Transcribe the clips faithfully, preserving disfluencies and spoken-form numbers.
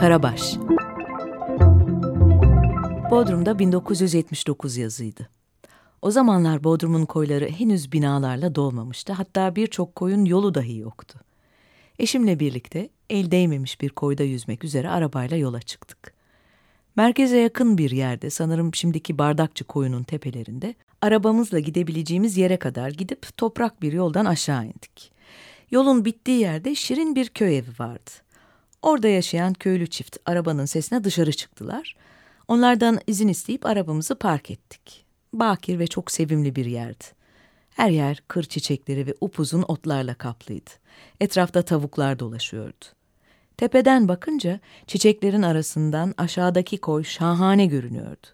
Karabaş. Bodrum'da bin dokuz yüz yetmiş dokuz yazıydı. O zamanlar Bodrum'un koyları henüz binalarla dolmamıştı. Hatta birçok koyun yolu dahi yoktu. Eşimle birlikte el değmemiş bir koyda yüzmek üzere arabayla yola çıktık. Merkeze yakın bir yerde, sanırım şimdiki Bardakçı koyunun tepelerinde, arabamızla gidebileceğimiz yere kadar gidip toprak bir yoldan aşağı indik. Yolun bittiği yerde şirin bir köy evi vardı. Orada yaşayan köylü çift arabanın sesine dışarı çıktılar. Onlardan izin isteyip arabamızı park ettik. Bakir ve çok sevimli bir yerdi. Her yer kır çiçekleri ve upuzun otlarla kaplıydı. Etrafta tavuklar dolaşıyordu. Tepeden bakınca çiçeklerin arasından aşağıdaki koy şahane görünüyordu.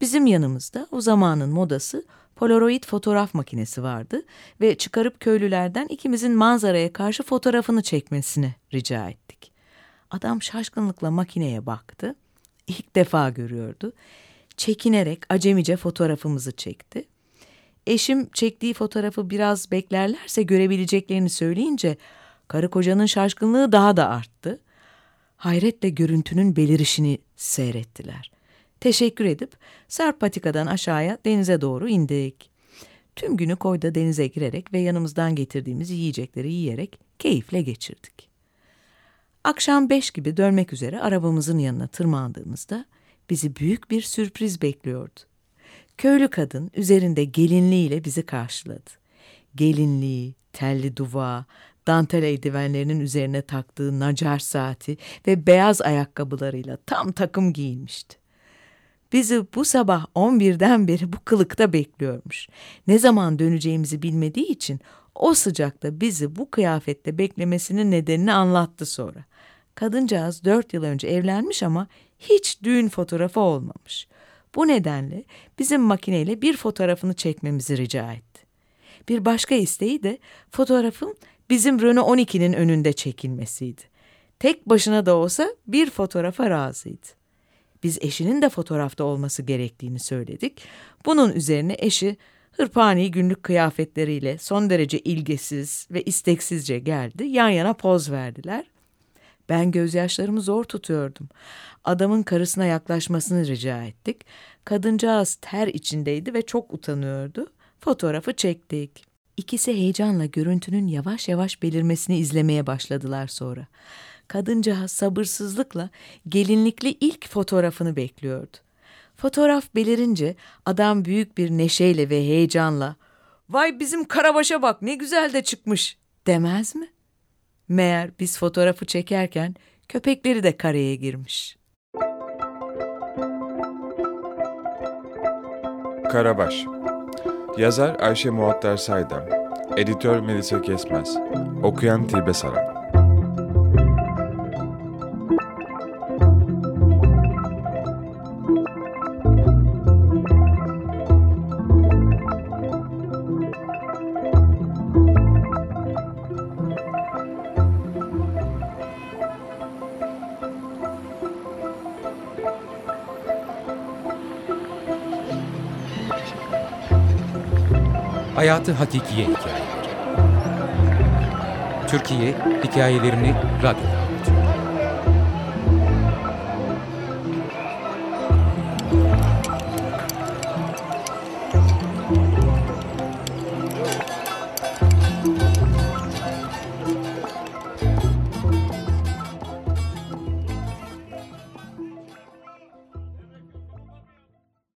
Bizim yanımızda o zamanın modası Polaroid fotoğraf makinesi vardı ve çıkarıp köylülerden ikimizin manzaraya karşı fotoğrafını çekmesini rica ettik. Adam şaşkınlıkla makineye baktı. İlk defa görüyordu. Çekinerek acemice fotoğrafımızı çekti. Eşim çektiği fotoğrafı biraz beklerlerse görebileceklerini söyleyince karı kocanın şaşkınlığı daha da arttı. Hayretle görüntünün belirişini seyrettiler. Teşekkür edip sarp patikadan aşağıya denize doğru indik. Tüm günü koyda denize girerek ve yanımızdan getirdiğimiz yiyecekleri yiyerek keyifle geçirdik. Akşam beş gibi dönmek üzere arabamızın yanına tırmandığımızda bizi büyük bir sürpriz bekliyordu. Köylü kadın üzerinde gelinliğiyle bizi karşıladı. Gelinliği, telli duvağı, dantel eldivenlerinin üzerine taktığı nacar saati ve beyaz ayakkabılarıyla tam takım giyinmişti. Bizi bu sabah on birden beri bu kılıkta bekliyormuş. Ne zaman döneceğimizi bilmediği için o sıcakta bizi bu kıyafette beklemesinin nedenini anlattı sonra. Kadıncağız dört yıl önce evlenmiş ama hiç düğün fotoğrafı olmamış. Bu nedenle bizim makineyle bir fotoğrafını çekmemizi rica etti. Bir başka isteği de fotoğrafın bizim Renault on ikinin önünde çekilmesiydi. Tek başına da olsa bir fotoğrafa razıydı. Biz eşinin de fotoğrafta olması gerektiğini söyledik. Bunun üzerine eşi hırpani günlük kıyafetleriyle son derece ilgesiz ve isteksizce geldi. Yan yana poz verdiler. Ben gözyaşlarımı zor tutuyordum. Adamın karısına yaklaşmasını rica ettik. Kadıncağız ter içindeydi ve çok utanıyordu. Fotoğrafı çektik. İkisi heyecanla görüntünün yavaş yavaş belirmesini izlemeye başladılar sonra. Kadıncağız sabırsızlıkla gelinlikli ilk fotoğrafını bekliyordu. Fotoğraf belirince adam büyük bir neşeyle ve heyecanla "Vay bizim Karabaş'a bak ne güzel de çıkmış" demez mi? Meğer biz fotoğrafı çekerken köpekleri de karaya girmiş. Karabaş. Yazar Ayşe Muattar Saydam, editör Melisa Kesmez, okuyan Tilbe Saran. Hayatı hakikiye hikayeleri. Türkiye hikayelerini radyoda.